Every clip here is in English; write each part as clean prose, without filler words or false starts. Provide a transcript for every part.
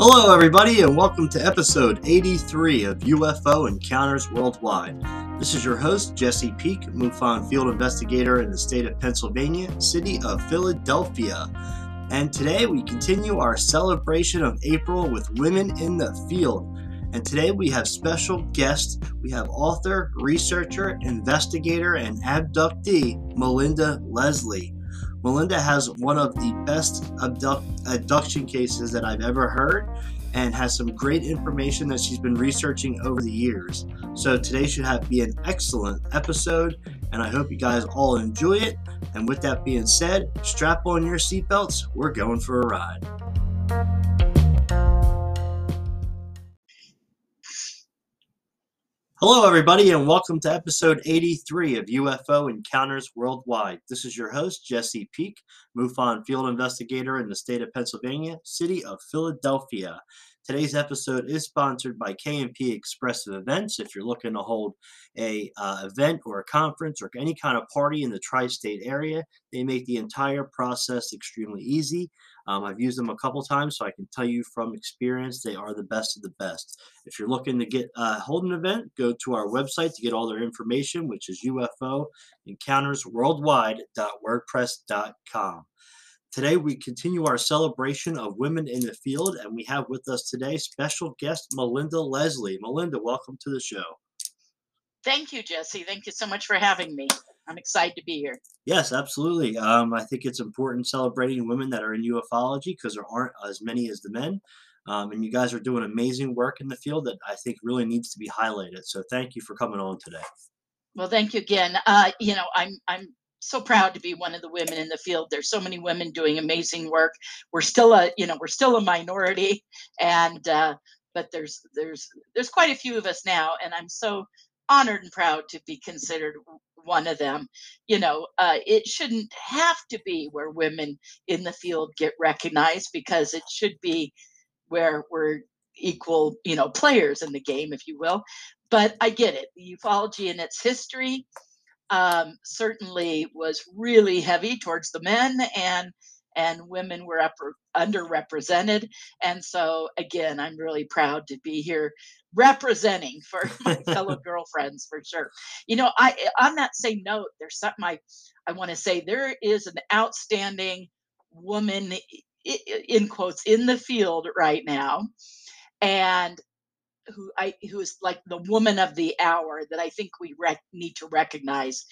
Hello everybody and welcome to episode 83 of UFO Encounters Worldwide. This is your host Jesse Peak, MUFON field investigator in the state of Pennsylvania, city of Philadelphia. And today we continue our celebration of April with women in the field. And today we have special guests. We have author, researcher, investigator, and abductee Melinda Leslie. Melinda has one of the best abduction cases that I've ever heard and has some great information that she's been researching over the years. So today should be an excellent episode and I hope you guys all enjoy it. And with that being said, strap on your seatbelts, we're going for a ride. Hello everybody and welcome to episode 83 of UFO Encounters Worldwide. This is your host Jesse Peak, MUFON field investigator in the state of Pennsylvania, city of Philadelphia. Today's episode is sponsored by KMP Expressive Events. If you're looking to hold an event or a conference or any kind of party in the tri-state area, they make the entire process extremely easy. I've used them a couple times, so I can tell you from experience they are the best of the best. If you're looking to hold an event, go to our website to get all their information, which is ufoencountersworldwide.wordpress.com. Today, we continue our celebration of women in the field, and we have with us today special guest Melinda Leslie. Melinda, welcome to the show. Thank you, Jesse. Thank you so much for having me. I'm excited to be here. Yes, absolutely. I think it's important celebrating women that are in ufology because there aren't as many as the men. And you guys are doing amazing work in the field that I think really needs to be highlighted. So thank you for coming on today. Well, thank you again. I'm so proud to be one of the women in the field. There's so many women doing amazing work. We're still a minority, and but there's quite a few of us now, and I'm so honored and proud to be considered one of them. It shouldn't have to be where women in the field get recognized, because it should be where we're equal, players in the game, if you will. But I get it. Ufology and its history certainly was really heavy towards the men, and women were underrepresented. And so again, I'm really proud to be here representing for my fellow girlfriends for sure. On that same note, there's something I want to say. There is an outstanding woman in quotes in the field right now, and who is like the woman of the hour that I think we need to recognize.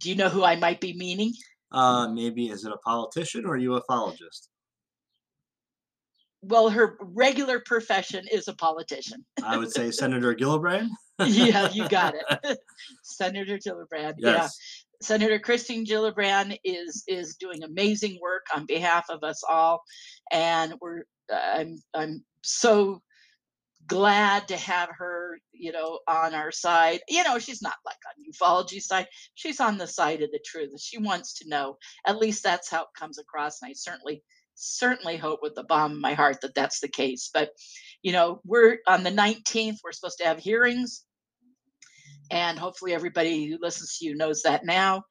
Do you know who I might be meaning? Maybe is it a politician or a ufologist? Well, her regular profession is a politician. I would say Senator Gillibrand. Yeah, you got it. Senator Gillibrand. Yes. Yeah. Senator Christine Gillibrand is doing amazing work on behalf of us all, and I'm so glad to have her, on our side. She's not like on ufology side. She's on the side of the truth. She wants to know. At least that's how it comes across. And I certainly hope with the bomb in my heart that that's the case. But, we're on the 19th, we're supposed to have hearings. And hopefully everybody who listens to you knows that now.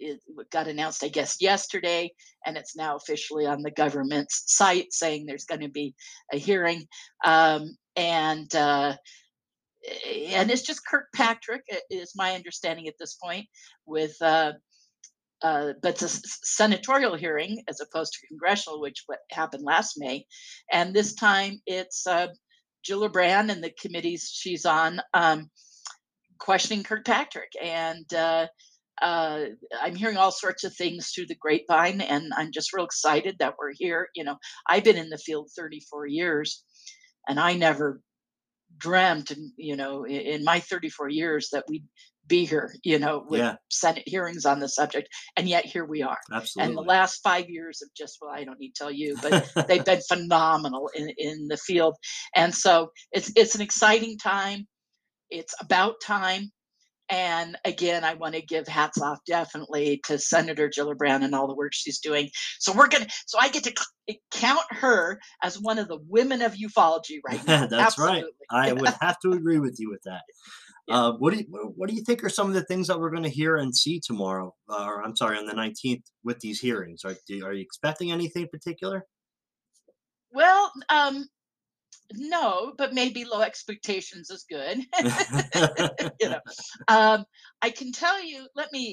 It got announced, I guess, yesterday, and it's now officially on the government's site saying there's going to be a hearing. And it's just Kirkpatrick, is my understanding at this point, with but it's a senatorial hearing as opposed to congressional, which happened last May. And this time it's Gillibrand and the committees she's on, questioning Kirkpatrick, and I'm hearing all sorts of things through the grapevine, and I'm just real excited that we're here. I've been in the field 34 years, and I never dreamt, in my 34 years that we'd be here, with Senate hearings on the subject, and yet here we are. Absolutely. And the last 5 years of just, well, I don't need to tell you, but they've been phenomenal in the field, and so it's an exciting time. It's about time. And again, I want to give hats off definitely to Senator Gillibrand and all the work she's doing. So so I get to count her as one of the women of ufology right now. That's absolutely right. I would have to agree with you with that. Yeah. What do you think are some of the things that we're going to hear and see tomorrow, on the 19th with these hearings? Are you expecting anything particular? Well, no, but maybe low expectations is good. You know, I can tell you,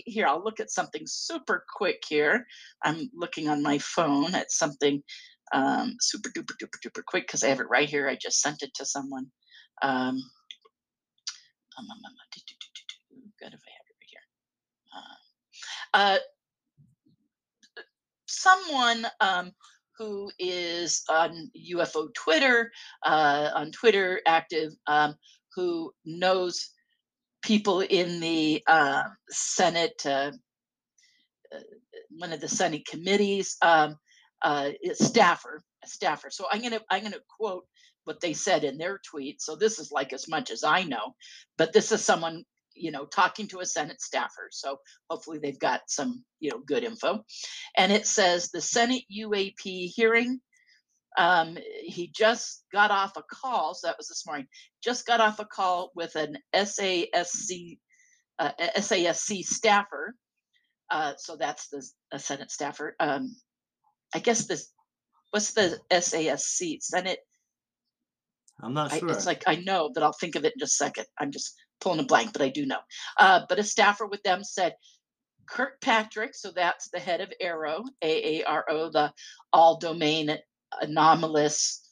here, I'll look at something super quick here. I'm looking on my phone at something super duper duper duper quick because I have it right here. I just sent it to someone. Good if I have it right here. Someone who is on UFO Twitter, on Twitter active, who knows people in the Senate, one of the Senate committees, a staffer. So I'm gonna quote what they said in their tweet. So this is like as much as I know, but this is someone, you know, talking to a Senate staffer. So hopefully they've got some, you know, good info. And it says the Senate UAP hearing, he just got off a call. So that was this morning, just got off a call with an SASC staffer. So that's a Senate staffer. I guess what's the SASC Senate? I'm not sure. It's like, I know, but I'll think of it in just a second. I'm just pulling a blank, but I do know. But a staffer with them said, Kirkpatrick, so that's the head of AARO, AARO, the All Domain Anomalous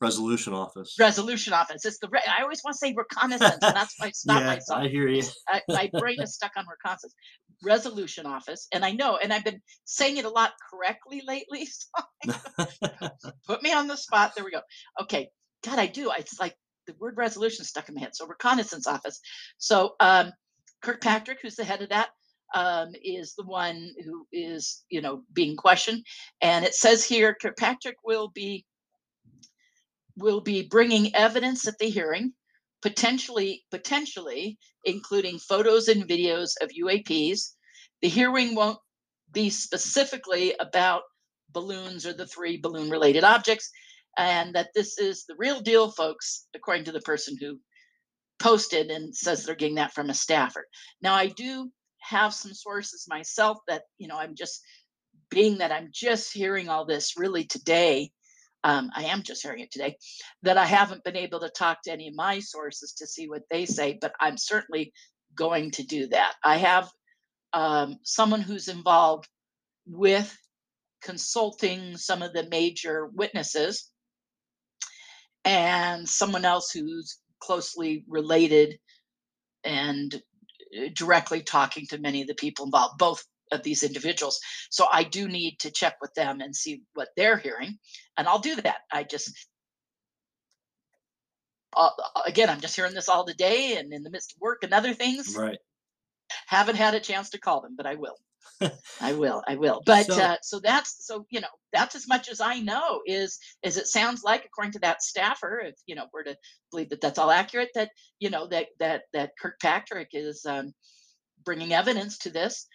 Resolution Office. It's I always want to say reconnaissance, and that's why I stop myself. I hear you. My brain is stuck on reconnaissance. Resolution Office, and I know, and I've been saying it a lot correctly lately. So put me on the spot. There we go. Okay. God, I do. It's like the word resolution stuck in my head. So reconnaissance office. So Kirkpatrick, who's the head of that, is the one who is, you know, being questioned. And it says here, Kirkpatrick will be bringing evidence at the hearing, potentially including photos and videos of UAPs. The hearing won't be specifically about balloons or the three balloon-related objects. And that this is the real deal, folks, according to the person who posted and says they're getting that from a staffer. Now, I do have some sources myself that, you know, I'm just hearing all this really today. I am just hearing it today, that I haven't been able to talk to any of my sources to see what they say, but I'm certainly going to do that. I have someone who's involved with consulting some of the major witnesses, and someone else who's closely related and directly talking to many of the people involved, both of these individuals. So I do need to check with them and see what they're hearing. And I'll do that. Again, I'm just hearing this all the day and in the midst of work and other things. Right. Haven't had a chance to call them, but I will. I will. But so you know, that's as much as I know is it sounds like, according to that staffer, if, you know, we're to believe that that's all accurate, that, you know, that Kirkpatrick is bringing evidence to this.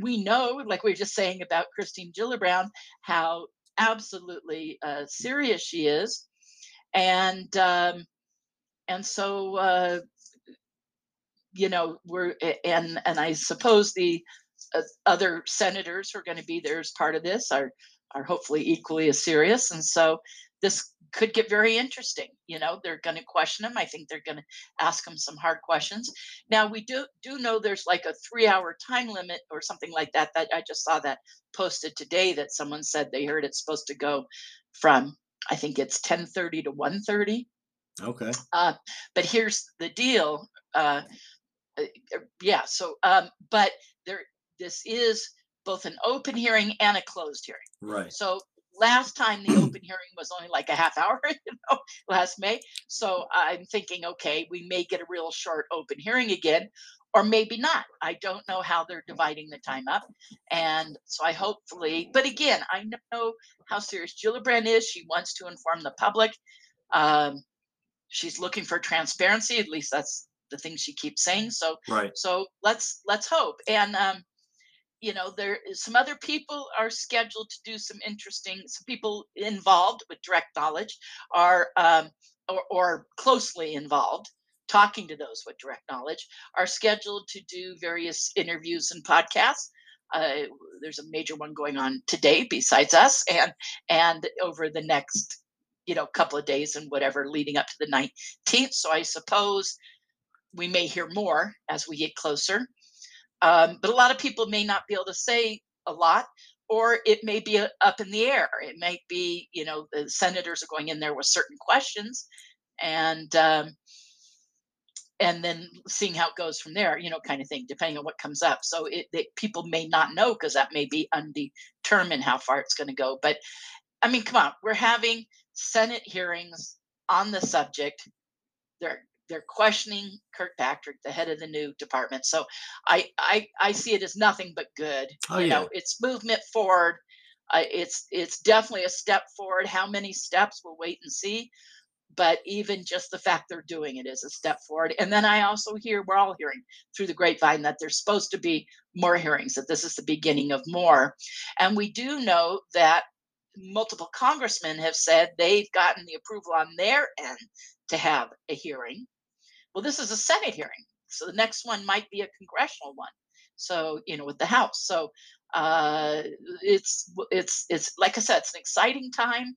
We know, like we were just saying about Christine Gillibrand, how absolutely serious she is. And so, you know, and I suppose the other senators who are going to be there as part of this are hopefully equally as serious. And so this could get very interesting. You know, they're going to question him. I think they're going to ask him some hard questions. Now, we do know there's like a 3-hour time limit or something like that. That I just saw that posted today, that someone said they heard it's supposed to go from, I think it's 10:30 to 1:30. Okay. But here's the deal. But this is both an open hearing and a closed hearing. Right. So last time the open hearing was only like a half hour, you know, last May. So I'm thinking, okay, we may get a real short open hearing again, or maybe not. I don't know how they're dividing the time up. And so I hopefully, but again, I know how serious Gillibrand is. She wants to inform the public. She's looking for transparency. At least that's the thing she keeps saying. So, right. So let's hope. And, you know, there is some other people are scheduled to do some interesting. Some people involved with direct knowledge are, or closely involved, talking to those with direct knowledge, are scheduled to do various interviews and podcasts. There's a major one going on today besides us, and over the next, couple of days and whatever leading up to the 19th. So I suppose we may hear more as we get closer. But a lot of people may not be able to say a lot, or it may be up in the air. It might be, the senators are going in there with certain questions, and then seeing how it goes from there, kind of thing, depending on what comes up. So people may not know, because that may be undetermined how far it's going to go. But I mean, come on, we're having Senate hearings on the subject. They're questioning Kirkpatrick, the head of the new department. So I see it as nothing but good. It's movement forward. It's definitely a step forward. How many steps? We'll wait and see. But even just the fact they're doing it is a step forward. And then I also hear, we're all hearing through the grapevine, that there's supposed to be more hearings, that this is the beginning of more. And we do know that multiple congressmen have said they've gotten the approval on their end to have a hearing. Well, this is a Senate hearing, so the next one might be a congressional one. So, with the House. So it's like I said, it's an exciting time.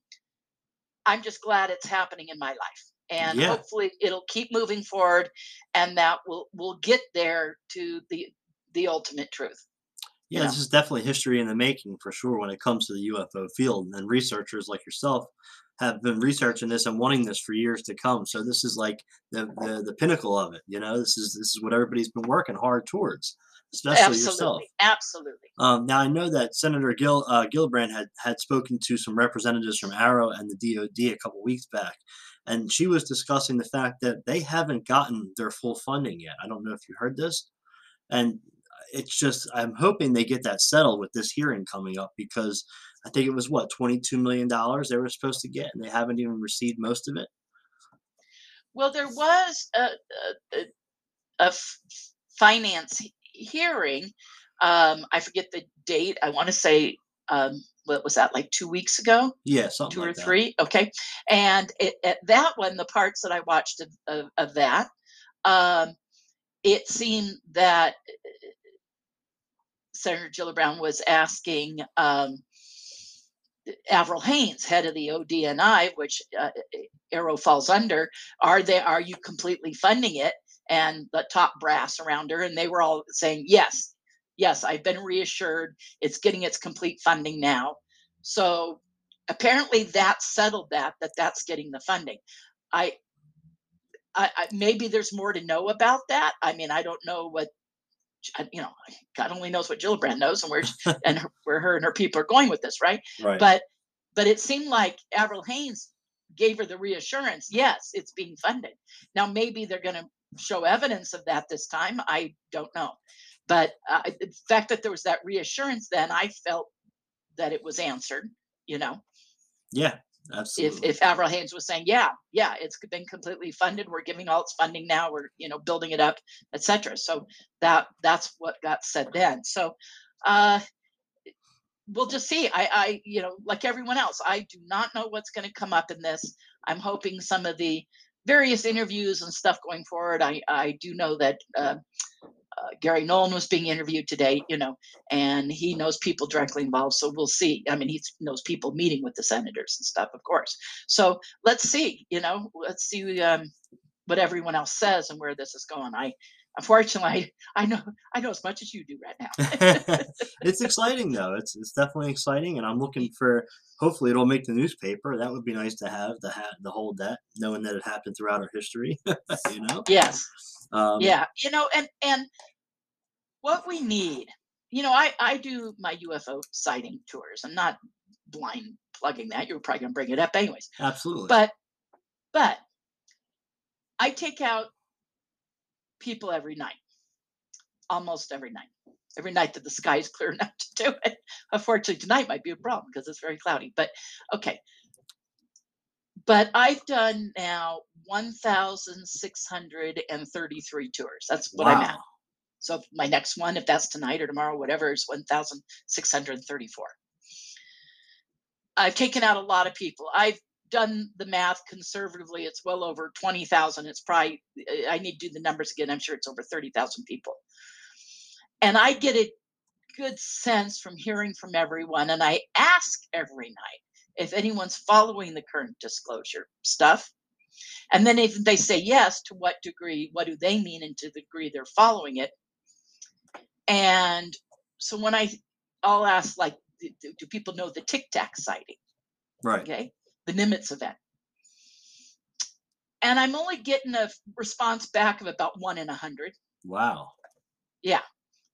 I'm just glad it's happening in my life, and hopefully it'll keep moving forward, and that we'll get there to the ultimate truth. Yeah, this is definitely history in the making for sure when it comes to the UFO field, and researchers like yourself have been researching this and wanting this for years to come. So this is like the pinnacle of it. This is what everybody's been working hard towards, especially yourself. Absolutely. Now, I know that Senator Gillibrand had spoken to some representatives from Arrow and the DOD a couple weeks back, and she was discussing the fact that they haven't gotten their full funding yet. I don't know if you heard this. And it's just, I'm hoping they get that settled with this hearing coming up, because I think it was, what, $22 million they were supposed to get, and they haven't even received most of it. Well, there was a finance hearing. I forget the date. I want to say, what was that, like 2 weeks ago? Yeah, something like that. 2 or 3. Okay. And at that one, the parts that I watched of that, it seemed that Senator Gillibrand was asking Avril Haines, head of the ODNI, which Arrow falls under, are you completely funding it? And the top brass around her, and they were all saying, yes, I've been reassured. It's getting its complete funding now. So apparently that settled that that's getting the funding. I maybe there's more to know about that. I mean, I don't know what, God only knows what Gillibrand knows, and where her and her people are going with this, right? Right. But it seemed like Avril Haines gave her the reassurance, yes, it's being funded. Now maybe they're going to show evidence of that this time. I don't know, but the fact that there was that reassurance, then I felt that it was answered. Yeah, absolutely. If Avril Haines was saying, yeah, it's been completely funded, we're giving all its funding now, we're building it up, etc. So that's what got said then. So we'll just see. I like everyone else, I do not know what's going to come up in this. I'm hoping some of the various interviews and stuff going forward. I do know that Gary Nolan was being interviewed today, and he knows people directly involved. So we'll see. I mean, he knows people meeting with the senators and stuff, of course. So let's see, what everyone else says and where this is going. Unfortunately, I know as much as you do right now. It's exciting, though. It's definitely exciting, and I'm looking for. Hopefully, it'll make the newspaper. That would be nice to have the whole debt, knowing that it happened throughout our history. Yes. And what we need. I do my UFO sighting tours. I'm not blind plugging that. You're probably gonna bring it up anyways. Absolutely. But I take out people every night, almost every night that the sky is clear enough to do it. Unfortunately, tonight might be a problem because it's very cloudy, but okay. But I've done now 1,633 tours. That's what I'm at. So my next one, if that's tonight or tomorrow, whatever, is 1,634. I've taken out a lot of people. I've done the math conservatively. It's well over 20,000. It's probably, I need to do the numbers again. I'm sure it's over 30,000 people. And I get a good sense from hearing from everyone. And I ask every night if anyone's following the current disclosure stuff. And then if they say yes, to what degree, what do they mean, and to the degree they're following it. And so when I'll ask, like, do people know the Tic Tac sighting? Right. Okay. The Nimitz event. And I'm only getting a response back of about 1 in 100. Wow. Yeah.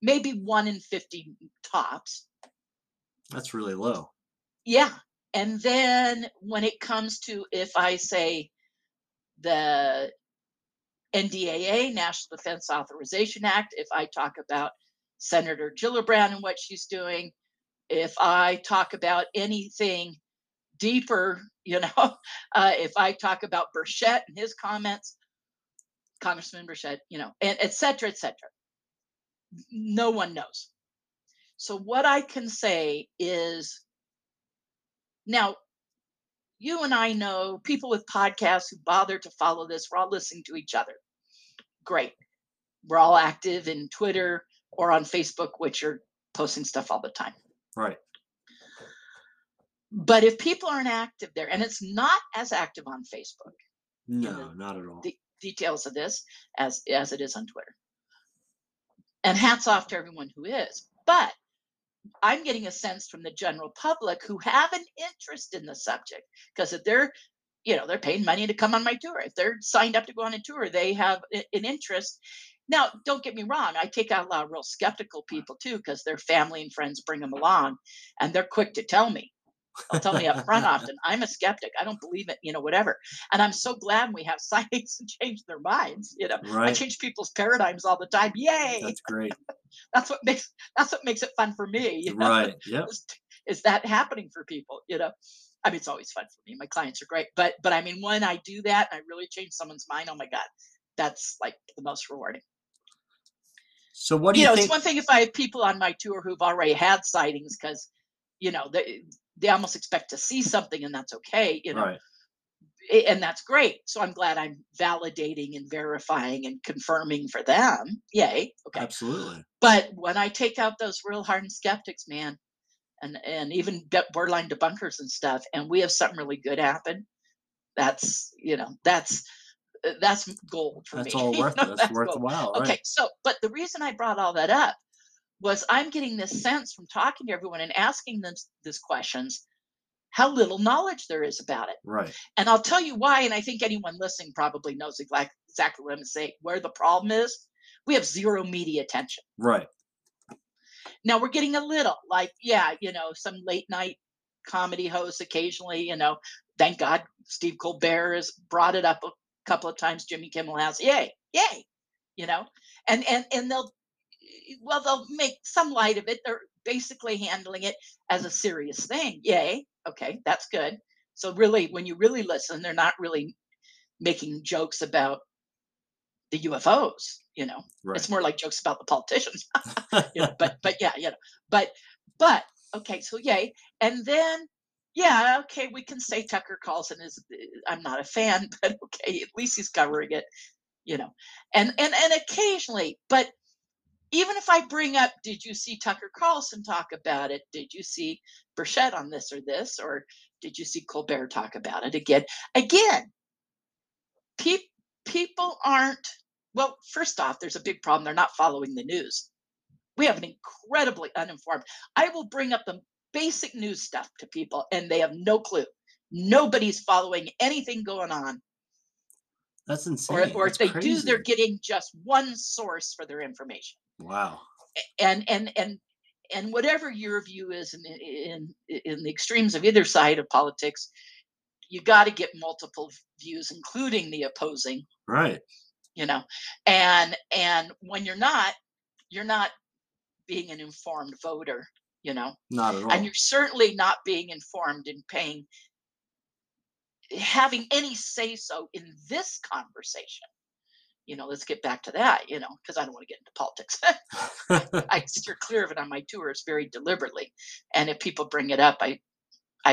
Maybe 1 in 50 tops. That's really low. Yeah. And then when it comes to, if I say the NDAA, National Defense Authorization Act, if I talk about Senator Gillibrand and what she's doing, if I talk about anything deeper, you know, if I talk about Burchett and his comments, Congressman Burchett, you know, and et cetera, et cetera. No one knows. So what I can say is, now, you and I know people with podcasts who bother to follow this. We're all listening to each other. Great. We're all active in Twitter or on Facebook, which are posting stuff all the time. Right. But if people aren't active there, and it's not as active on Facebook. No, not at all. The details of this as it is on Twitter. And hats off to everyone who is. But I'm getting a sense from the general public who have an interest in the subject, because if they're, you know, they're paying money to come on my tour, if they're signed up to go on a tour, they have an interest. Now, don't get me wrong. I take out a lot of real skeptical people too, because their family and friends bring them along, and they're quick to tell me. They'll tell me up front often, I'm a skeptic. I don't believe it, you know, whatever. And I'm so glad we have science and change their minds. You know, right. I change people's paradigms all the time. Yay. That's great. That's what makes it fun for me. You know? Right. Yeah. Is that happening for people? You know, I mean, it's always fun for me. My clients are great, but I mean, when I do that, I really change someone's mind. Oh my God. That's like the most rewarding. So what do you think? It's one thing if I have people on my tour who've already had sightings, because, you know, they almost expect to see something, and that's okay, you know, right. And that's great. So I'm glad I'm validating and verifying and confirming for them. Yay. Okay. Absolutely. But when I take out those real hardened skeptics, man, and even borderline debunkers and stuff, and we have something really good happen, that's, you know, that's gold for me. All worth it. That's worthwhile. Right. Okay. So, but the reason I brought all that up was I'm getting this sense from talking to everyone and asking them these questions, how little knowledge there is about it. Right. And I'll tell you why, and I think anyone listening probably knows exactly what I'm saying, where the problem is. We have zero media attention. Right. Now we're getting a little, like, yeah, you know, some late night comedy hosts occasionally, you know, thank God Steve Colbert has brought it up a couple of times. Jimmy Kimmel has, yay, you know, and they'll make some light of it. They're basically handling it as a serious thing. Yay. Okay. That's good. So really, when you really listen, they're not really making jokes about the UFOs, you know, right. It's more like jokes about the politicians, you know, but yeah, you know, but okay. So yay. And then, yeah, okay. We can say Tucker Carlson I'm not a fan, but okay. At least he's covering it, you know, and occasionally, but even if I bring up, did you see Tucker Carlson talk about it? Did you see Burchett on this? Or did you see Colbert talk about it again? Again, people aren't, well, first off, there's a big problem. They're not following the news. We have an incredibly uninformed. I will bring up the basic news stuff to people, and they have no clue. Nobody's following anything going on. That's insane. Or if they do, they're getting just one source for their information. Wow. And whatever your view is in the extremes of either side of politics, you got to get multiple views, including the opposing. Right. You know, and when you're not being an informed voter, you know, not at all. And you're certainly not being informed and having any say so in this conversation. You know, let's get back to that, you know, because I don't want to get into politics. I steer clear of it on my tours very deliberately. And if people bring it up, I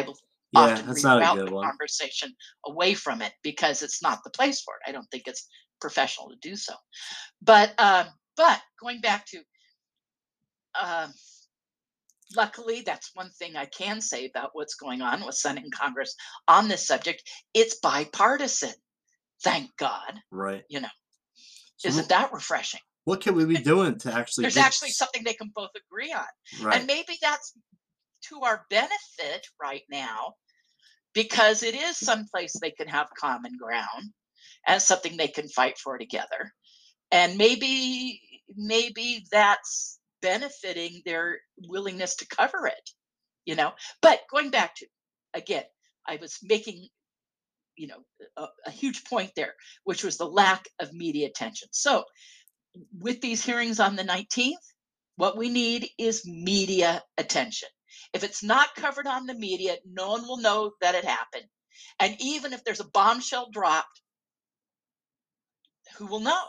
will often reroute the conversation away from it, because it's not the place for it. I don't think it's professional to do so. But going back to Luckily, that's one thing I can say about what's going on with Senate and Congress on this subject. It's bipartisan. Thank God. Right. You know, so isn't that refreshing? What can we be doing to actually? There's actually something they can both agree on. Right. And maybe that's to our benefit right now, because it is someplace they can have common ground and something they can fight for together. And maybe that's benefiting their willingness to cover it, you know. But going back to, again, I was making, you know, a huge point there, which was the lack of media attention. So with these hearings on the 19th, what we need is media attention. If it's not covered on the media, no one will know that it happened. And even if there's a bombshell dropped, who will know?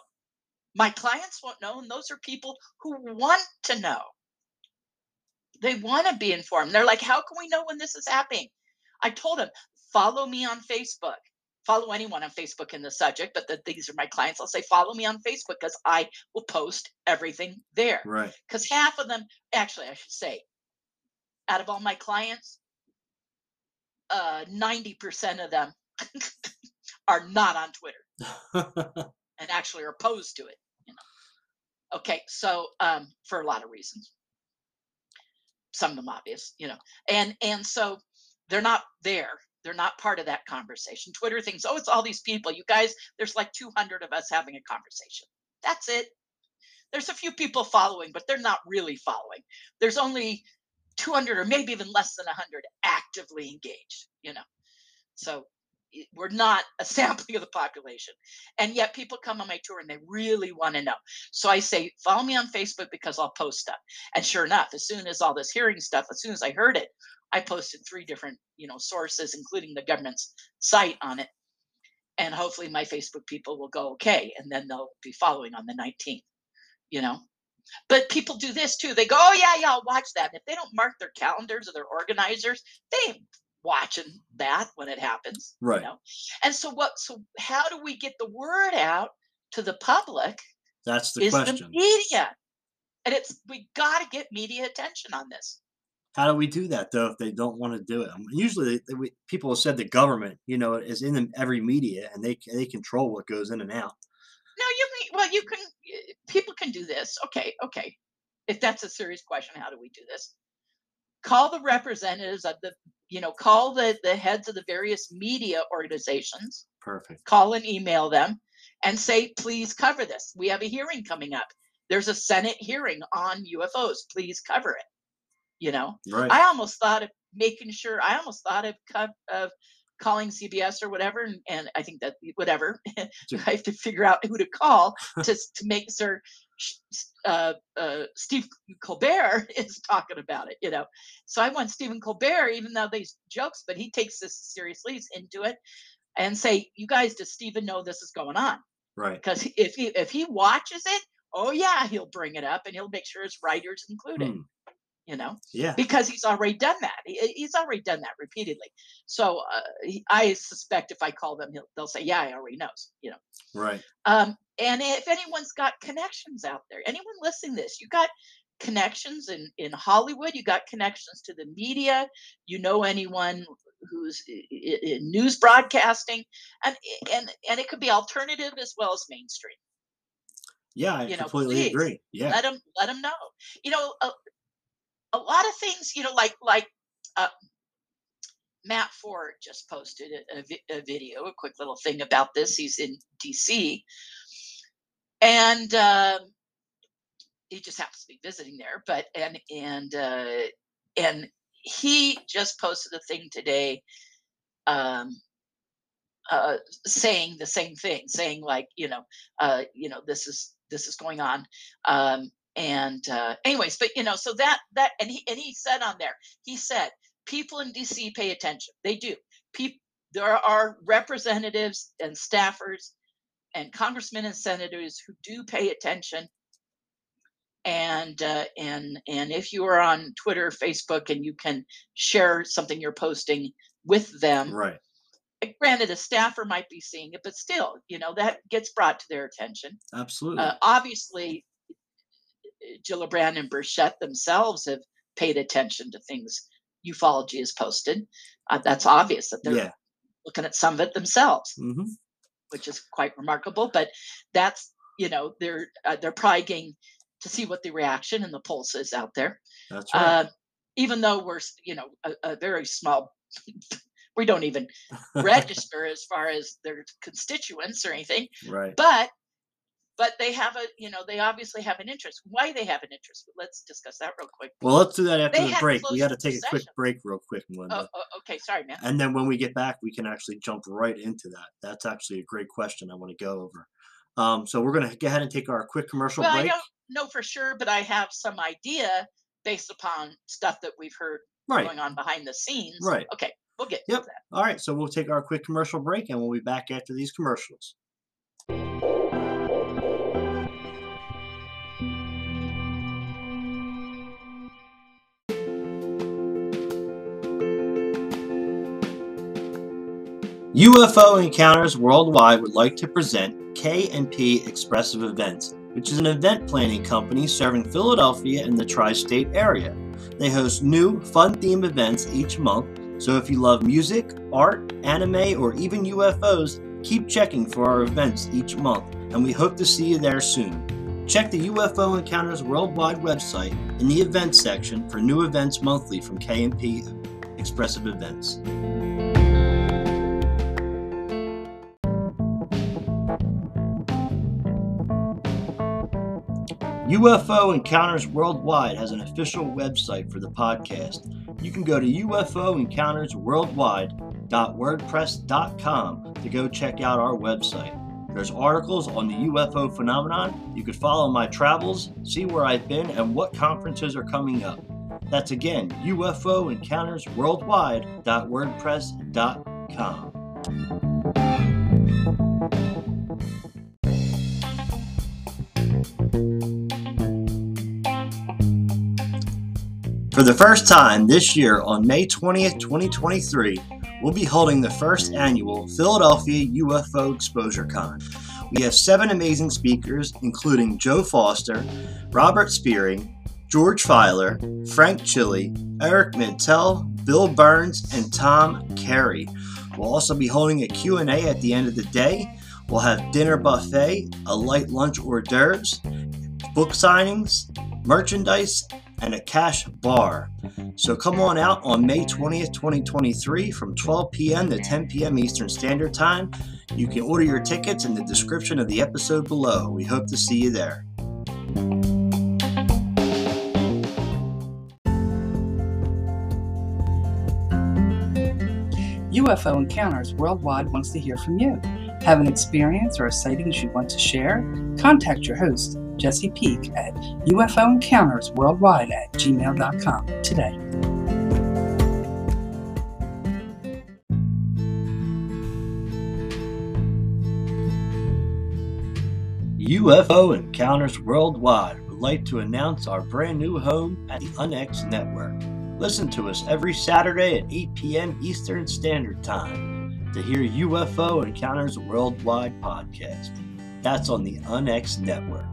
My clients won't know, and those are people who want to know. They want to be informed. They're like, how can we know when this is happening? I told them, follow me on Facebook. Follow anyone on Facebook in the subject, but these are my clients. I'll say, follow me on Facebook because I will post everything there. Right. Because half of them, actually, I should say, out of all my clients, 90% of them are not on Twitter. And actually are opposed to it, you know. Okay, so for a lot of reasons, some of them obvious, you know, and so they're not there. They're not part of that conversation. Twitter thinks, oh, it's all these people. You guys, there's like 200 of us having a conversation. That's it. There's a few people following, but they're not really following. There's only 200 or maybe even less than 100 actively engaged, you know. So we're not a sampling of the population. And yet people come on my tour and they really want to know. So I say, follow me on Facebook because I'll post stuff. And sure enough, as soon as all this hearing stuff, as soon as I heard it, I posted 3 different, you know, sources, including the government's site on it. And hopefully my Facebook people will go, okay. And then they'll be following on the 19th, you know. But people do this too. They go, oh yeah, I'll watch that. And if they don't mark their calendars or their organizers, they ain't watching that when it happens, right? You know? And so how do we get the word out to the public? That's the question. The media, and we got to get media attention on this. How do we do that though if they don't want to do it? I mean, usually people have said the government, you know, is in every media and they control what goes in and out. No, people can do this. Okay. If that's a serious question, how do we do this? Call the representatives of the, you know, call the heads of the various media organizations. Perfect. Call and email them and say, please cover this. We have a hearing coming up. There's a Senate hearing on UFOs. Please cover it. You know, right. I almost thought of calling CBS or whatever. And I think that whatever, I have to figure out who to call to make sure Steve Colbert is talking about it, you know. So I want Stephen Colbert, even though these jokes, but he takes this seriously, he's into it, and say, you guys, does Stephen know this is going on? Right. Because if he watches it, oh yeah, he'll bring it up and he'll make sure his writers include it, you know. Yeah. Because he's already done that. He's already done that repeatedly. So I suspect if I call them, they'll say, yeah, I already knows, you know. Right. And if anyone's got connections out there, anyone listening to this, you got connections in Hollywood, you got connections to the media, you know anyone who's in news broadcasting, and it could be alternative as well as mainstream. Yeah, I completely agree. Yeah, let them know. You know, a lot of things. You know, like Matt Ford just posted a video, a quick little thing about this. He's in D.C. and he just happens to be visiting there, but and he just posted a thing today, saying the same thing, saying like, you know, this is going on, anyways, but you know, so that and he said on there, he said people in DC pay attention. They do. There are representatives and staffers and congressmen and senators who do pay attention, and if you are on Twitter, Facebook, and you can share something you're posting with them, right? Granted, a staffer might be seeing it, but still, you know, that gets brought to their attention. Absolutely. Obviously, Gillibrand and Burchett themselves have paid attention to things ufology has posted, that's obvious that they're looking at some of it themselves, which is quite remarkable. But that's, you know, they're probably getting to see what the reaction and the pulse is out there. That's right. Even though we're, you know, a very small, we don't even register as far as their constituents or anything. Right. But they have a, you know, they obviously have an interest. Why they have an interest? Let's discuss that real quick. Well, let's do that after the break. We got to take a quick break real quick, Melinda. Oh, okay. Sorry, man. And then when we get back, we can actually jump right into that. That's actually a great question I want to go over. So we're going to go ahead and take our quick commercial break. I don't know for sure, but I have some idea based upon stuff that we've heard going on behind the scenes. Right. Okay. We'll get to that. All right. So we'll take our quick commercial break and we'll be back after these commercials. UFO Encounters Worldwide would like to present KMP Expressive Events, which is an event planning company serving Philadelphia and the tri-state area. They host new, fun-themed events each month, so if you love music, art, anime, or even UFOs, keep checking for our events each month, and we hope to see you there soon. Check the UFO Encounters Worldwide website in the events section for new events monthly from KMP Expressive Events. UFO Encounters Worldwide has an official website for the podcast. You can go to ufoencountersworldwide.wordpress.com to go check out our website. There's articles on the UFO phenomenon. You can follow my travels, see where I've been, and what conferences are coming up. That's again, ufoencountersworldwide.wordpress.com. For the first time this year on May 20th, 2023, we'll be holding the first annual Philadelphia UFO Exposure Con. We have 7 amazing speakers, including Joe Foster, Robert Spearing, George Filer, Frank Chili, Eric Mintel, Bill Burns, and Tom Carey. We'll also be holding a Q&A at the end of the day. We'll have dinner buffet, a light lunch hors d'oeuvres, book signings, merchandise, and a cash bar. So come on out on May 20th, 2023 from 12 p.m. to 10 p.m. Eastern Standard Time. You can order your tickets in the description of the episode below. We hope to see you there. UFO Encounters Worldwide wants to hear from you. Have an experience or a sighting you want to share? Contact your host, Jesse Peak, at ufoencountersworldwide@gmail.com today. UFO Encounters Worldwide would like to announce our brand new home at the UNX Network. Listen to us every Saturday at 8 p.m. Eastern Standard Time to hear UFO Encounters Worldwide podcast. That's on the UNX Network.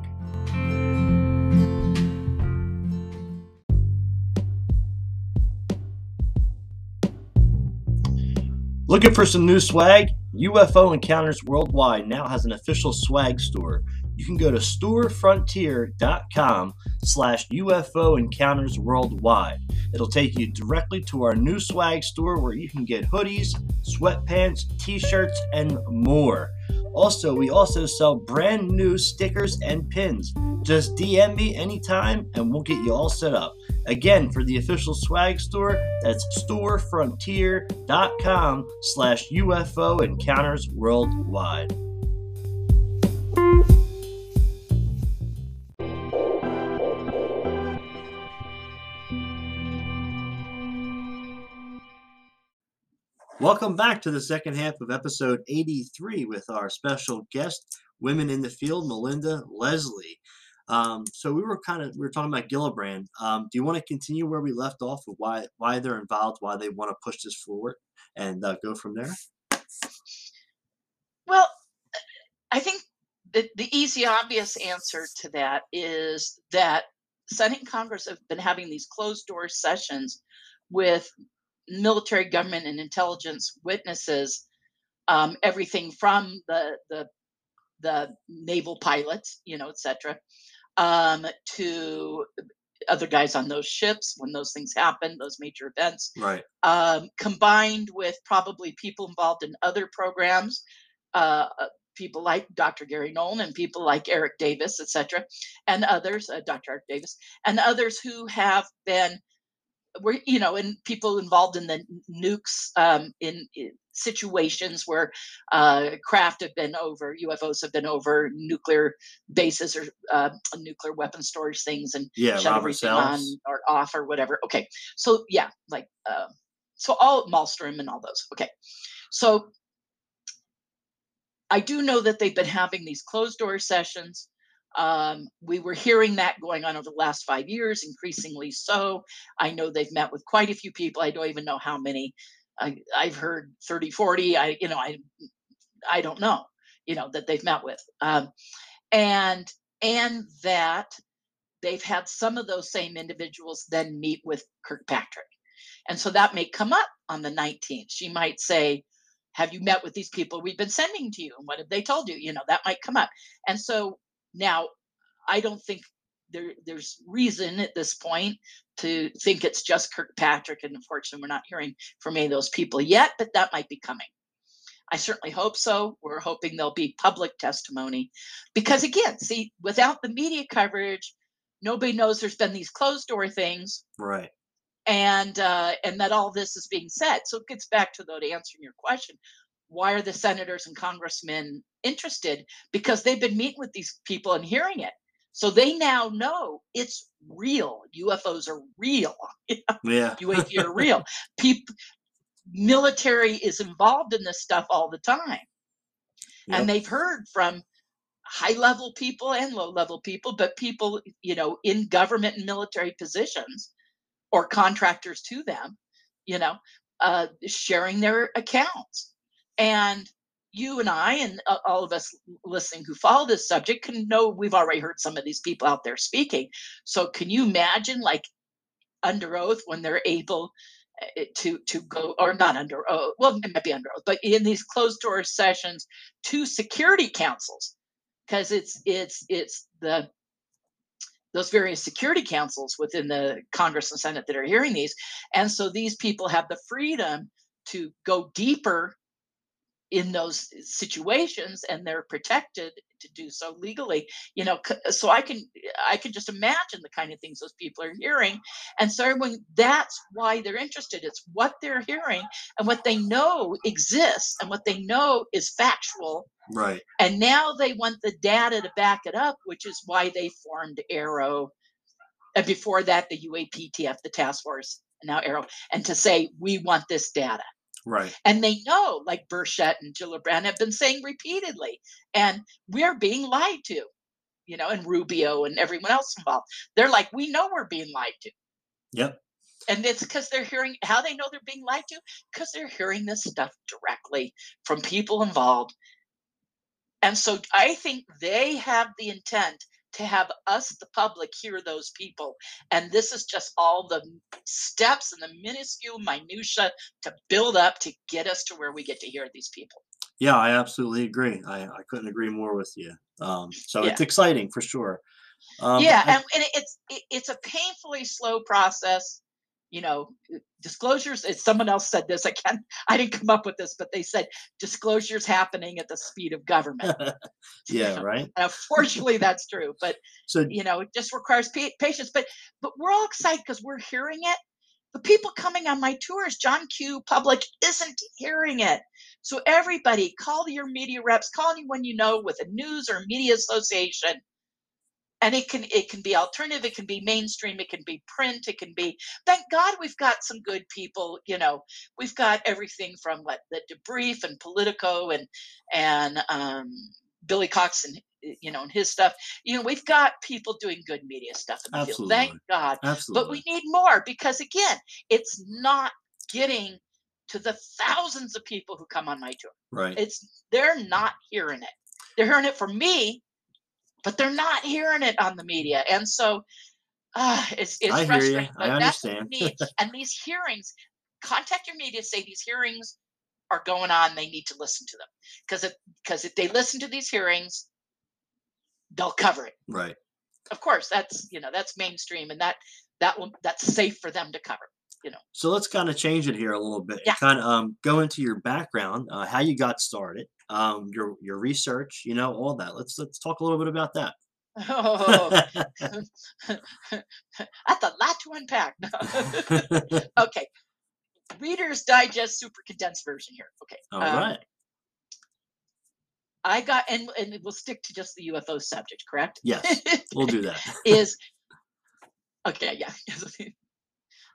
Looking for some new swag? UFO Encounters Worldwide now has an official swag store. You can go to storefrontier.com/UFO Encounters Worldwide. It'll take you directly to our new swag store where you can get hoodies, sweatpants, t-shirts, and more. Also, we also sell brand new stickers and pins. Just DM me anytime and we'll get you all set up. Again, for the official swag store, that's storefrontier.com/UFO Encounters Worldwide. Welcome back to the second half of episode 83 with our special guest, Women in the Field, Melinda Leslie. So we were talking about Gillibrand. Do you want to continue where we left off with why they're involved, why they want to push this forward, and go from there? Well, I think the easy, obvious answer to that is that Senate and Congress have been having these closed-door sessions with military, government, and intelligence witnesses, everything from the naval pilots, you know, et cetera, to other guys on those ships when those things happen, those major events, right? Combined with probably people involved in other programs, people like Dr. Gary Nolan and people like Eric Davis, et cetera, and others, Dr. Eric Davis, and others who have been, you know, and people involved in the nukes, in situations where craft have been over, UFOs have been over nuclear bases or nuclear weapon storage things, and shut everything on or off or whatever. Okay, so yeah, like so all Malmstrom and all those. Okay, so I do know that they've been having these closed door sessions. We were hearing that going on over the last 5 years, increasingly so. I know they've met with quite a few people. I don't even know how many. I've heard 30, 40. I don't know, you know, that they've met with. And that they've had some of those same individuals then meet with Kirkpatrick. And so that may come up on the 19th. She might say, have you met with these people we've been sending to you? And what have they told you? You know, that might come up. And so now I don't think there's reason at this point to think it's just Kirkpatrick. And unfortunately, we're not hearing from any of those people yet, but that might be coming. I certainly hope so. We're hoping there'll be public testimony because, again, see, without the media coverage, nobody knows there's been these closed door things. Right. And that all this is being said. So it gets back to, though, to answering your question, why are the senators and congressmen interested? Because they've been meeting with these people and hearing it. So they now know it's real. UFOs are real. Yeah. UAP are real. Military is involved in this stuff all the time. Yep. And they've heard from high-level people and low-level people, but people, you know, in government and military positions, or contractors to them, you know, sharing their accounts. And you and I and all of us listening who follow this subject can know we've already heard some of these people out there speaking. So can you imagine, like, under oath when they're able to go, or not under oath, well, it might be under oath, but in these closed door sessions to security councils, because it's the those various security councils within the Congress and Senate that are hearing these. And so these people have the freedom to go deeper in those situations, and they're protected to do so legally, you know, so I can just imagine the kind of things those people are hearing. And so everyone, that's why they're interested. It's what they're hearing and what they know exists and what they know is factual. Right. And now they want the data to back it up, which is why they formed ARO. And before that, the UAPTF, the task force, and now ARO, and to say, we want this data. Right. And they know, like Burchett and Gillibrand have been saying repeatedly, and we're being lied to, you know, and Rubio and everyone else involved. They're like, we know we're being lied to. Yep. And it's because they're hearing how they know they're being lied to, because they're hearing this stuff directly from people involved. And so I think they have the intent to have us, the public, hear those people. And this is just all the steps and the minuscule minutia to build up to get us to where we get to hear these people. Yeah, I absolutely agree. I couldn't agree more with you. So yeah. It's exciting for sure. Yeah, and it's a painfully slow process. You know, disclosures, as someone else said this, I didn't come up with this, but they said disclosures happening at the speed of government. Yeah, right. And unfortunately, that's true. But, so, you know, it just requires patience. But we're all excited because we're hearing it. The people coming on my tours, John Q. Public, isn't hearing it. So everybody, call your media reps, call anyone you know with a news or media association. And it can be alternative, it can be mainstream, it can be print, it can be, thank God we've got some good people, you know, we've got everything from like the Debrief and Politico and Billy Cox and, you know, and his stuff. You know, we've got people doing good media stuff in the Absolutely. Field, thank God. Absolutely. But we need more because, again, it's not getting to the thousands of people who come on my tour. Right. They're not hearing it. They're hearing it from me. But they're not hearing it on the media. And so It's frustrating. But I understand. And these hearings, contact your media, say these hearings are going on. They need to listen to them, because if they listen to these hearings, they'll cover it. Right. Of course, that's mainstream, and that's safe for them to cover. So let's kind of change it here a little bit. Yeah. Kind of go into your background, how you got started, your research, all that. Let's talk a little bit about that. Oh, that's a lot to unpack. No. Okay, Reader's Digest, super condensed version here. Okay, all right. I got, and we'll stick to just the UFO subject, correct? Yes, we'll do that. Okay, yeah.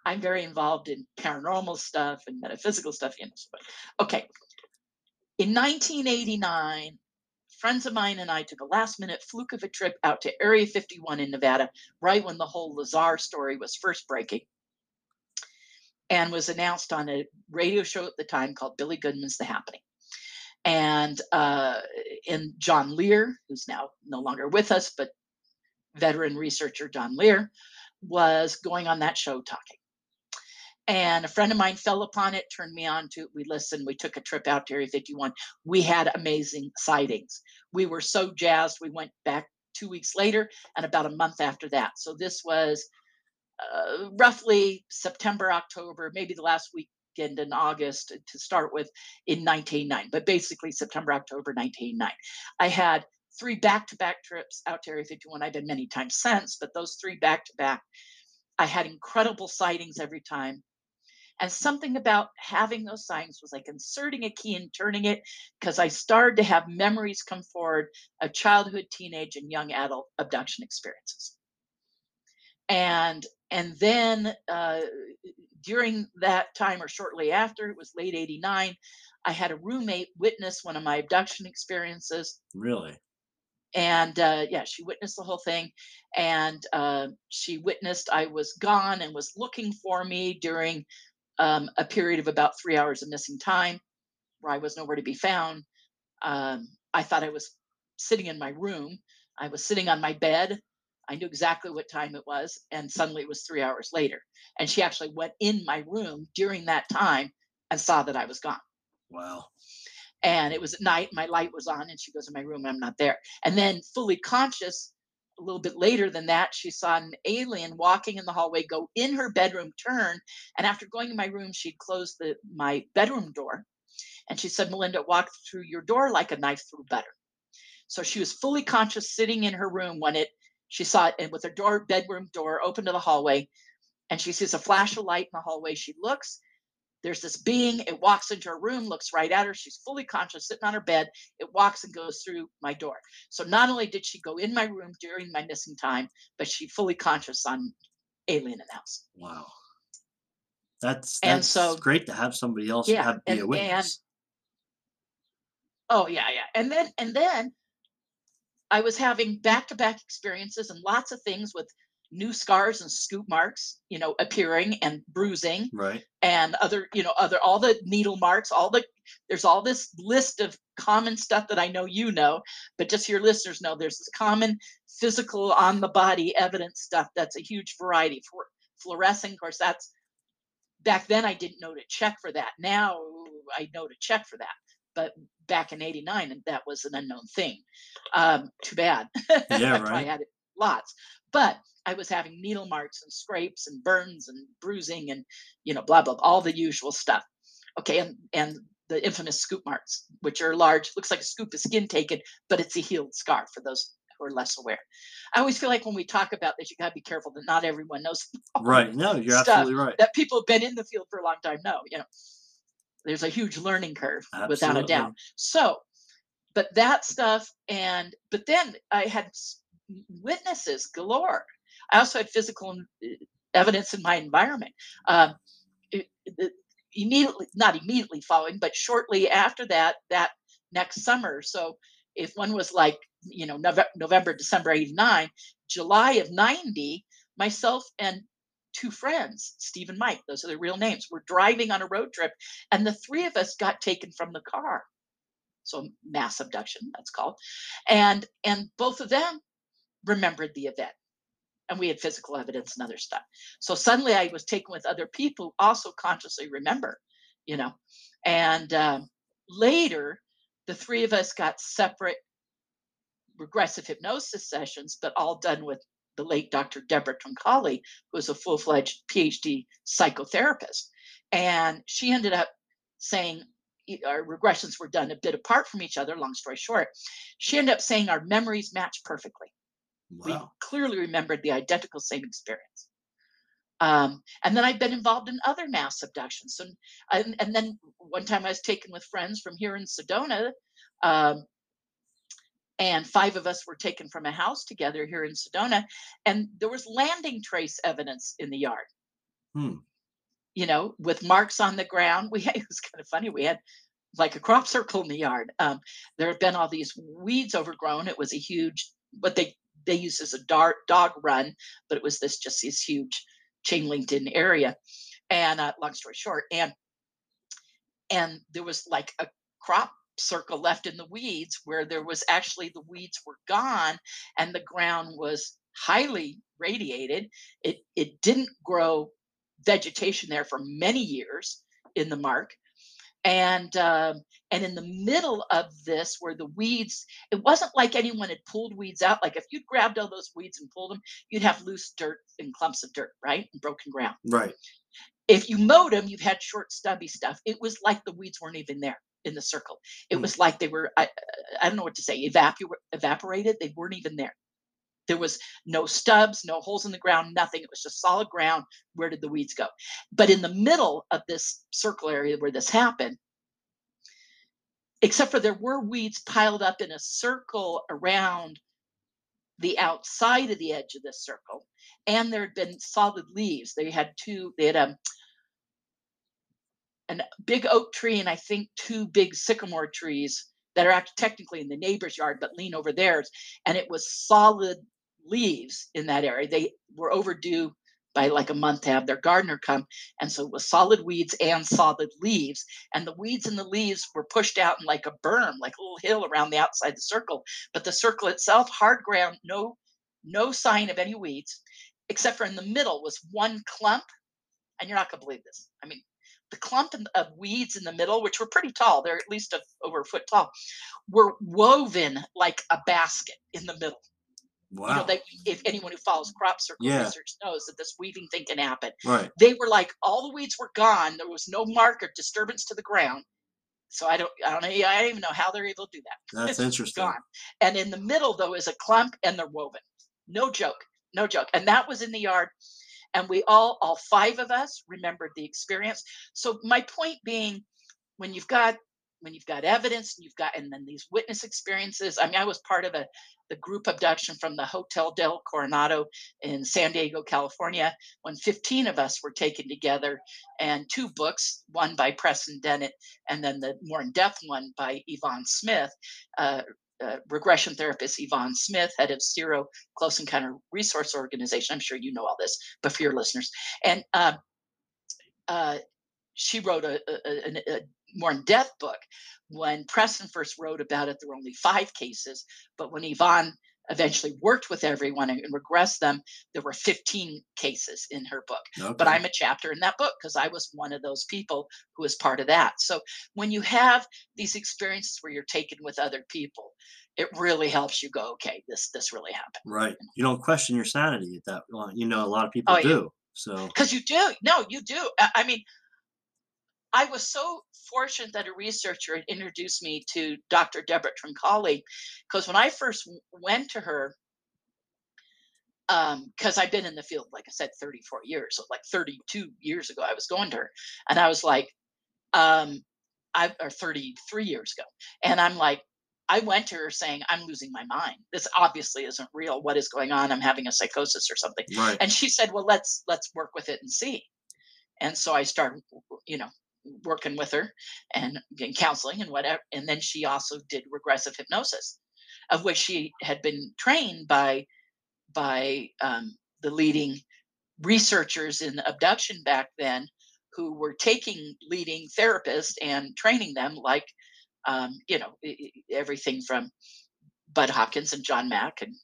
I'm very involved in paranormal stuff and metaphysical stuff. Okay. In 1989, friends of mine and I took a last-minute fluke of a trip out to Area 51 in Nevada, right when the whole Lazar story was first breaking, and was announced on a radio show at the time called Billy Goodman's The Happening. And John Lear, who's now no longer with us, but veteran researcher John Lear, was going on that show talking. And a friend of mine fell upon it, turned me on to it. We listened. We took a trip out to Area 51. We had amazing sightings. We were so jazzed. We went back 2 weeks later and about a month after that. So this was roughly September, October, maybe the last weekend in August to start with in 1989, but basically September, October 1989. I had 3 back-to-back trips out to Area 51. I've been many times since, but those 3 back-to-back, I had incredible sightings every time. And something about having those sightings was like inserting a key and turning it, because I started to have memories come forward of childhood, teenage, and young adult abduction experiences. And then during that time, or shortly after, it was late 89, I had a roommate witness one of my abduction experiences. Really? And she witnessed the whole thing, and she witnessed I was gone and was looking for me during a period of about 3 hours of missing time where I was nowhere to be found. I thought I was sitting in my room. I was sitting on my bed. I knew exactly what time it was, and suddenly it was 3 hours later. And she actually went in my room during that time and saw that I was gone. Wow. And it was at night, my light was on, and she goes in my room and I'm not there. And then fully conscious, a little bit later than that, she saw an alien walking in the hallway, go in her bedroom, turn. And after going in my room, she'd closed my bedroom door. And she said, Melinda, it walked through your door like a knife through butter. So she was fully conscious sitting in her room when she saw it, and with her bedroom door open to the hallway. And she sees a flash of light in the hallway. She looks. There's this being, it walks into her room, looks right at her. She's fully conscious, sitting on her bed. It walks and goes through my door. So not only did she go in my room during my missing time, but she fully conscious on alien in the house. Wow. That's great to have somebody else be a witness. And then I was having back-to-back experiences and lots of things with new scars and scoop marks, appearing and bruising, right? And other all the needle marks, there's all this list of common stuff that I know but just so your listeners know, there's this common physical on the body evidence stuff that's a huge variety. For fluorescing, of course, that's back then I didn't know to check for that. Now I know to check for that, but back in '89 that was an unknown thing. Too bad. Yeah, right. I had it lots, but I was having needle marks and scrapes and burns and bruising and, blah, blah, blah, all the usual stuff. Okay. And the infamous scoop marks, which are large, looks like a scoop of skin taken, but it's a healed scar for those who are less aware. I always feel like when we talk about this, you got to be careful that not everyone knows. Right. No, you're absolutely right. That people have been in the field for a long time know, there's a huge learning curve, absolutely, without a doubt. So, but that stuff. But then I had witnesses galore. I also had physical evidence in my environment. Not immediately following, but shortly after that next summer. So if one was like, November, December, 89, July of 90, myself and 2 friends, Steve and Mike, those are their real names, were driving on a road trip. And the 3 of us got taken from the car. So mass abduction, that's called. And both of them remembered the event. and we had physical evidence and other stuff. So suddenly I was taken with other people who also consciously remember, you know. And later, the three of us got separate regressive hypnosis sessions, but all done with the late Dr. Deborah Troncalli, who was a full-fledged PhD psychotherapist. And she ended up saying, our regressions were done a bit apart from each other, long story short. She ended up saying our memories match perfectly. Wow. We clearly remembered the identical same experience. And then I've been involved in other mass abductions. So, and then one time I was taken with friends from here in Sedona, and five of us were taken from a house together here in Sedona, and there was landing trace evidence in the yard. Hmm. You know, with marks on the ground. It was kind of funny. We had like a crop circle in the yard. There had been all these weeds overgrown. It was a huge, what they used as a dog run, but it was this huge chain linked in area. And long story short, and there was like a crop circle left in the weeds where there was actually the weeds were gone and the ground was highly radiated. It didn't grow vegetation there for many years in the mark. And in the middle of this were the weeds. It wasn't like anyone had pulled weeds out. Like if you grabbed all those weeds and pulled them, you'd have loose dirt and clumps of dirt, right? And broken ground. Right. If you mowed them, you've had short stubby stuff. It was like the weeds weren't even there in the circle. It was like they were, I don't know what to say, evaporated. They weren't even there. There was no stubs, no holes in the ground, nothing. It was just solid ground. Where did the weeds go? But in the middle of this circle area where this happened, except for there were weeds piled up in a circle around the outside of the edge of this circle, and there had been solid leaves. They had a big oak tree and I think two big sycamore trees that are actually technically in the neighbor's yard, but lean over theirs. And it was solid leaves in that area. They were overdue by like a month to have their gardener come. And so it was solid weeds and solid leaves. And the weeds and the leaves were pushed out in like a berm, like a little hill around the outside the circle. But the circle itself, hard ground, no sign of any weeds, except for in the middle was one clump. And you're not going to believe this. I mean, the clump of weeds in the middle, which were pretty tall, they're at least over a foot tall, were woven like a basket in the middle. Wow. You know, if anyone who follows crop circle research knows that this weaving thing can happen. Right. They were like, all the weeds were gone. There was no mark or disturbance to the ground. So I don't even know how they're able to do that. That's interesting. Gone. And in the middle, though, is a clump and they're woven. No joke. And that was in the yard. And we all five of us remembered the experience. So my point being, when you've got evidence and then these witness experiences, I mean, I was part of the group abduction from the Hotel del Coronado in San Diego, California, when 15 of us were taken together, and two books, one by Preston Dennett and then the more in-depth one by Yvonne Smith, regression therapist Yvonne Smith, head of CSERO, Close Encounter Resource Organization. I'm sure you know all this, but for your listeners. And she wrote a more in-depth book. When Preston first wrote about it, there were only 5 cases. But when Yvonne eventually worked with everyone and regressed them, there were 15 cases in her book. Okay. But I'm a chapter in that book because I was one of those people who was part of that. So when you have these experiences where you're taken with other people, it really helps you go, okay, this really happened. Right. You don't question your sanity at that point. You know, a lot of people do. Yeah. So because you do. No, you do. I mean, I was so fortunate that a researcher had introduced me to Dr. Deborah Troncalli, because when I first went to her, because I've been in the field, like I said, 34 years, so like 32 years ago, I was going to her, and I was like, 33 years ago, and I'm like, I went to her saying, I'm losing my mind. This obviously isn't real. What is going on? I'm having a psychosis or something. Right. And she said, well, let's work with it and see. And so I started, working with her and counseling and whatever. And then she also did regressive hypnosis, of which she had been trained by the leading researchers in abduction back then, who were taking leading therapists and training them, like, everything from Bud Hopkins and John Mack and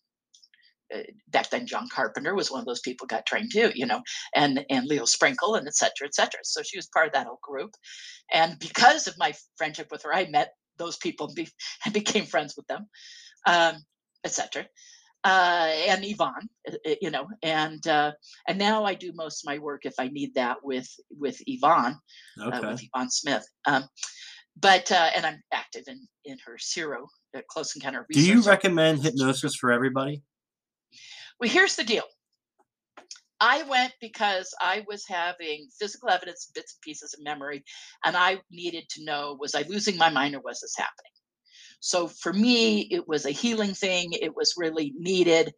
back then John Carpenter was one of those people got trained too, you know, and Leo Sprinkle and et cetera, et cetera. So she was part of that whole group. And because of my friendship with her, I met those people and became friends with them, et cetera. And Yvonne, you know, and now I do most of my work, if I need that, with Yvonne, okay. With Yvonne Smith. And I'm active in her CERO, Close Encounter Resource. Do you recommend hypnosis for everybody? Well, here's the deal. I went because I was having physical evidence, bits and pieces of memory, and I needed to know, was I losing my mind or was this happening? So for me, it was a healing thing. It was really needed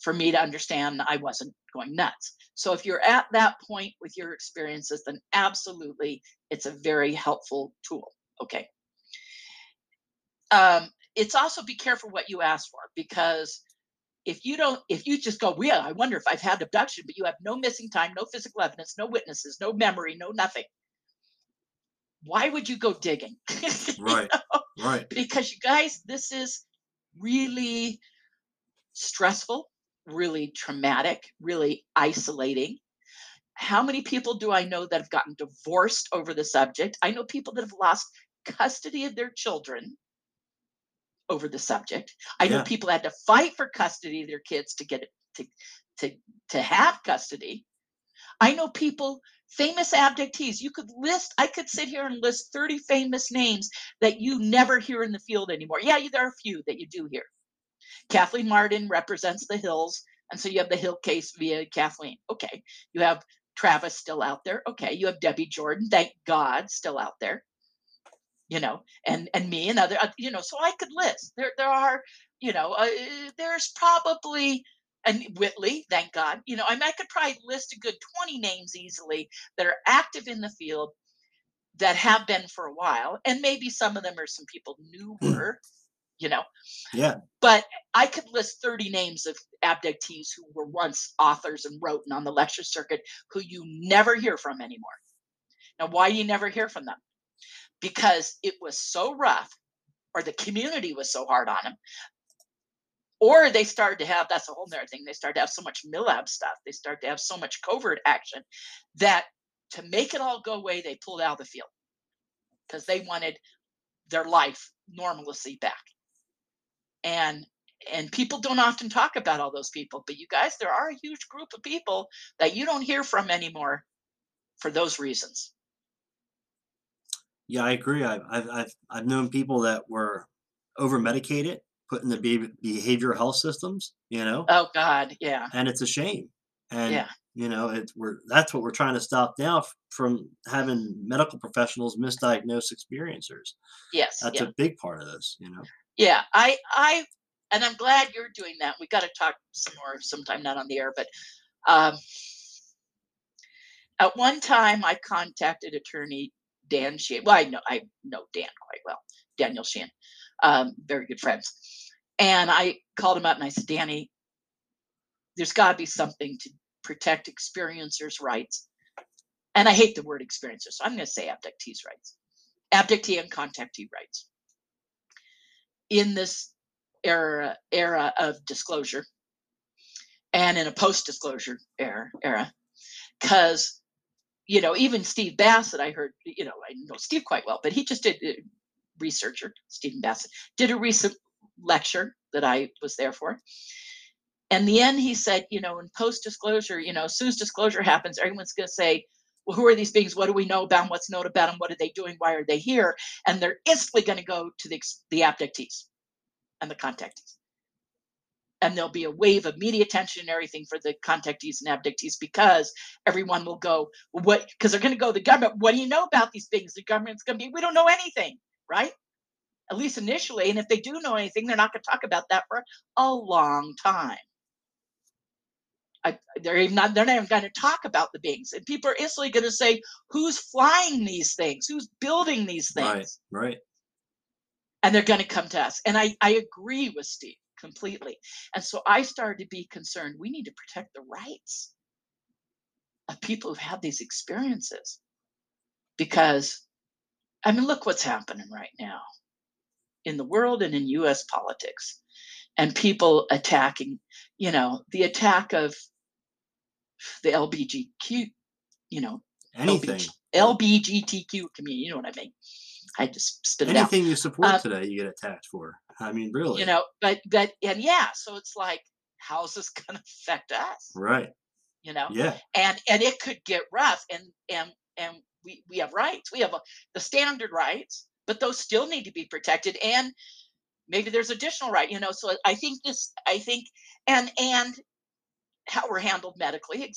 for me to understand I wasn't going nuts. So if you're at that point with your experiences, then absolutely, it's a very helpful tool. Okay. It's also be careful what you ask for, because if you just go, well, I wonder if I've had abduction, but you have no missing time, no physical evidence, no witnesses, no memory, no nothing. Why would you go digging? Right. You know? Right. Because you guys, this is really stressful, really traumatic, really isolating. How many people do I know that have gotten divorced over the subject? I know people that have lost custody of their children over the subject. I know people had to fight for custody of their kids to get it, to have custody. I know people, famous abductees. I could sit here and list 30 famous names that you never hear in the field anymore. Yeah, there are a few that you do hear. Kathleen Martin represents the Hills. And so you have the Hill case via Kathleen. Okay. You have Travis still out there. Okay. You have Debbie Jordan, thank God, still out there, you know, and me and other, you know, so I could list. There are, you know, there's probably... And Whitley, thank God, you know, I could probably list a good 20 names easily that are active in the field that have been for a while. And maybe some of them are some people newer, you know. Yeah. But I could list 30 names of abductees who were once authors and wrote and on the lecture circuit who you never hear from anymore. Now, why do you never hear from them? Because it was so rough, or the community was so hard on them. Or they started to have, that's a whole nother thing, they started to have so much MILAB stuff, they started to have so much covert action that to make it all go away, they pulled out of the field because they wanted their life normalcy back. And people don't often talk about all those people, but you guys, there are a huge group of people that you don't hear from anymore for those reasons. Yeah, I agree. I've known people that were over-medicated, put in the behavioral health systems, you know? Oh God. Yeah. And it's a shame. And, you know, that's what we're trying to stop now from having medical professionals misdiagnose experiencers. Yes. That's a big part of this, you know? Yeah. And I'm glad you're doing that. We got to talk some more sometime, not on the air, but, at one time I contacted attorney Dan Sheehan. Well, I know Dan quite well, Daniel Sheehan, very good friends. And I called him up and I said, Danny, there's got to be something to protect experiencers' rights. And I hate the word experiencer, so I'm going to say abductees' rights. Abductee and contactee rights. In this era of disclosure and in a post-disclosure era, because, you know, even Steve Bassett, I heard, you know, I know Steve quite well, but he just did, researcher, Stephen Bassett, did a recent lecture that I was there for. And in the end, he said, you know, in post-disclosure, you know, as soon as disclosure happens, everyone's going to say, well, who are these beings? What do we know about them? What's known about them? What are they doing? Why are they here? And they're instantly going to go to the abductees and the contactees. And there'll be a wave of media attention and everything for the contactees and abductees, because everyone will go, well, what? Because they're going to go to the government. What do you know about these things? The government's going to be, we don't know anything. Right? At least initially. And if they do know anything, they're not going to talk about that for a long time. They're not even going to talk about the beings. And people are instantly going to say, who's flying these things? Who's building these things? Right, right. And they're going to come to us. And I agree with Steve completely. And so I started to be concerned. We need to protect the rights of people who've had these experiences, because I mean, look what's happening right now in the world and in U.S. politics. and people attacking, you know, the attack of the LGBTQ, you know, anything. LGBTQ community, you know what I mean? I just spit it out. Anything you support today, you get attacked for. I mean, really. You know, but and yeah, so it's like, how's this going to affect us? Right. You know? Yeah. And it could get rough, and we have rights. We have the standard rights, but those still need to be protected. And maybe there's additional right, you know? So I think how we're handled medically,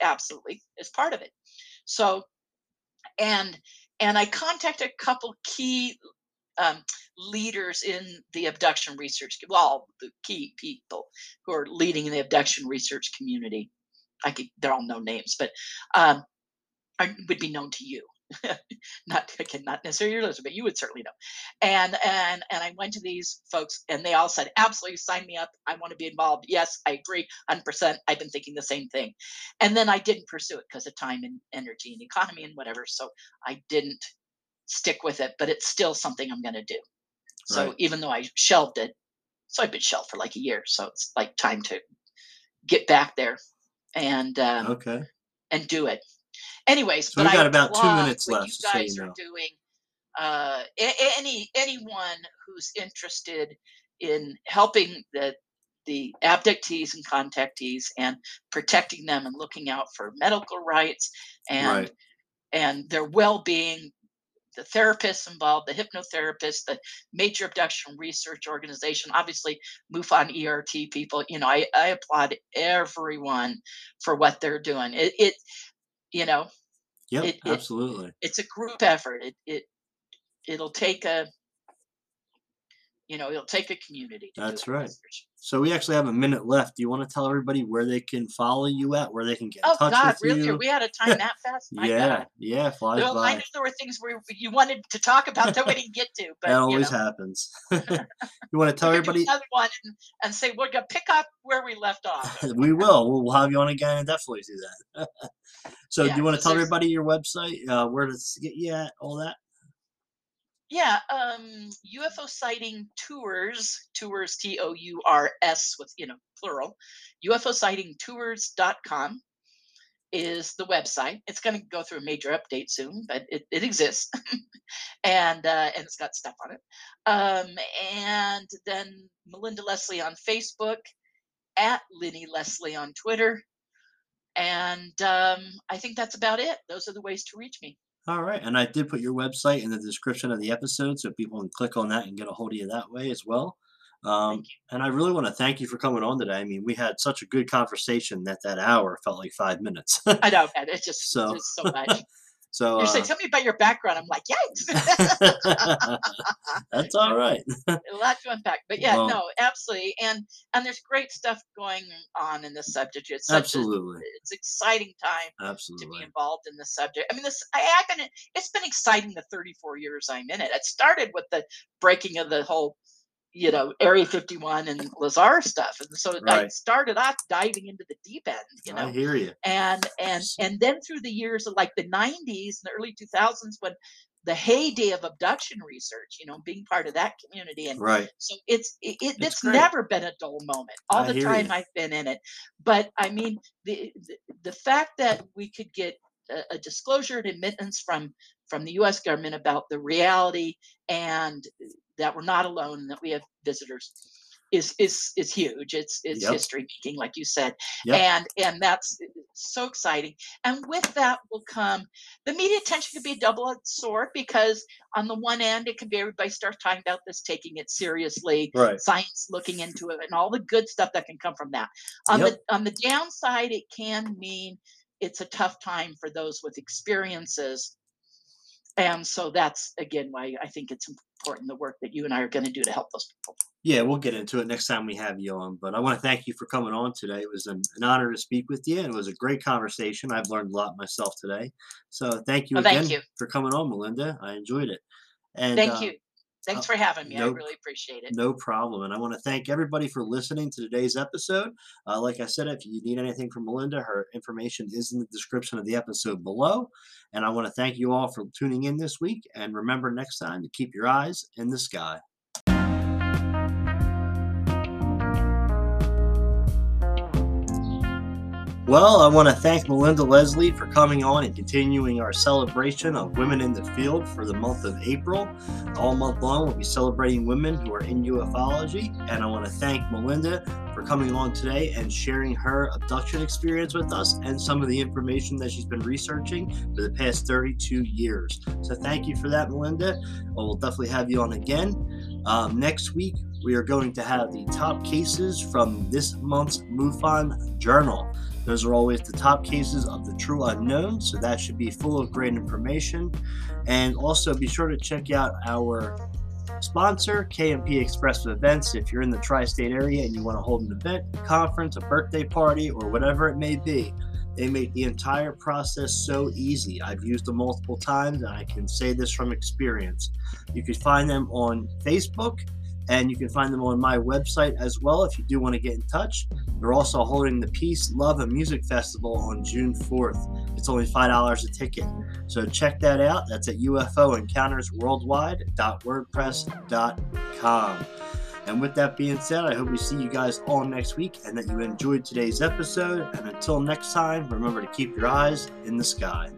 absolutely is part of it. So, and I contacted a couple key leaders in the abduction research, well, the key people who are leading in the abduction research community. They're all no names, but would be known to you. Not necessarily your listeners, but you would certainly know. And I went to these folks, and they all said, absolutely, sign me up. I want to be involved. Yes, I agree, 100%. I've been thinking the same thing. And then I didn't pursue it because of time and energy and economy and whatever. So I didn't stick with it, but it's still something I'm going to do. So even though I shelved it, so I've been shelved for like a year. So it's like time to get back there and do it. Anyways, so we've got about 2 minutes left. You guys are doing anyone who's interested in helping the abductees and contactees and protecting them and looking out for medical rights and their well-being. The therapists involved, the hypnotherapists, the major abduction research organization, obviously MUFON ERT people. You know, I applaud everyone for what they're doing. It you know, yep, absolutely. It's a group effort. It'll take a community. That's right. Research. So we actually have a minute left. Do you want to tell everybody where they can follow you at, where they can get in touch with you? Oh, God, really? Are we out of time that fast? My God. Yeah, flies by. I know there were things you wanted to talk about that we didn't get to. But, that always happens. You want to tell everybody? Another one and say, we're going to pick up where we left off. We will. We'll have you on again and definitely do that. So do you want to tell everybody your website, where to get you at, all that? Yeah, UFO Sighting Tours, Tours with, plural. UFOsightingtours.com is the website. It's going to go through a major update soon, but it exists. and it's got stuff on it. And then Melinda Leslie on Facebook, at Linny Leslie on Twitter. And I think that's about it. Those are the ways to reach me. All right, and I did put your website in the description of the episode, so people can click on that and get a hold of you that way as well. And I really want to thank you for coming on today. I mean, we had such a good conversation that hour felt like 5 minutes. I know, man. It's just so much. So you say, tell me about your background. I'm like, yikes. That's all right. A lot to unpack, but yeah, well, no, absolutely. And there's great stuff going on in this subject. It's it's exciting time to be involved in this subject. I mean, it's been exciting the 34 years I'm in it. It started with the breaking of the whole, Area 51 and Lazar stuff, and so I started off diving into the deep end. I hear you. And then through the years of like the 90s and the early 2000s, when the heyday of abduction research, being part of that community, and so it's never been a dull moment. All the time I've been in it, but I mean the fact that we could get a disclosure and admittance from the U.S. government about the reality and that we're not alone, that we have visitors, is huge. It's history making, like you said, and that's so exciting. And with that will come the media attention could be a double-edged sword, because on the one end it can be everybody starts talking about this, taking it seriously, science looking into it, and all the good stuff that can come from that. On the downside, it can mean it's a tough time for those with experiences. And so that's, again, why I think it's important, the work that you and I are going to do to help those people. Yeah, we'll get into it next time we have you on. But I want to thank you for coming on today. It was an honor to speak with you, and it was a great conversation. I've learned a lot myself today. So thank you again for coming on, Melinda. I enjoyed it. And thank you. Thanks for having me. I really appreciate it. No problem. And I want to thank everybody for listening to today's episode. Like I said, if you need anything from Melinda, her information is in the description of the episode below. And I want to thank you all for tuning in this week. And remember next time to keep your eyes in the sky. Well, I want to thank Melinda Leslie for coming on and continuing our celebration of women in the field for the month of April. All month long, we'll be celebrating women who are in ufology. And I want to thank Melinda for coming on today and sharing her abduction experience with us and some of the information that she's been researching for the past 32 years. So thank you for that, Melinda. We'll definitely have you on again. Next week, we are going to have the top cases from this month's MUFON Journal. Those are always the top cases of the true unknown, so that should be full of great information. And also be sure to check out our sponsor, KMP Expressive Events. If you're in the tri-state area and you want to hold an event, conference, a birthday party, or whatever it may be, they make the entire process so easy. I've used them multiple times, and I can say this from experience. You can find them on Facebook, and you can find them on my website as well if you do want to get in touch. They're also holding the Peace, Love, and Music Festival on June 4th. It's only $5 a ticket. So check that out. That's at ufoencountersworldwide.wordpress.com. And with that being said, I hope we see you guys all next week and that you enjoyed today's episode. And until next time, remember to keep your eyes in the sky.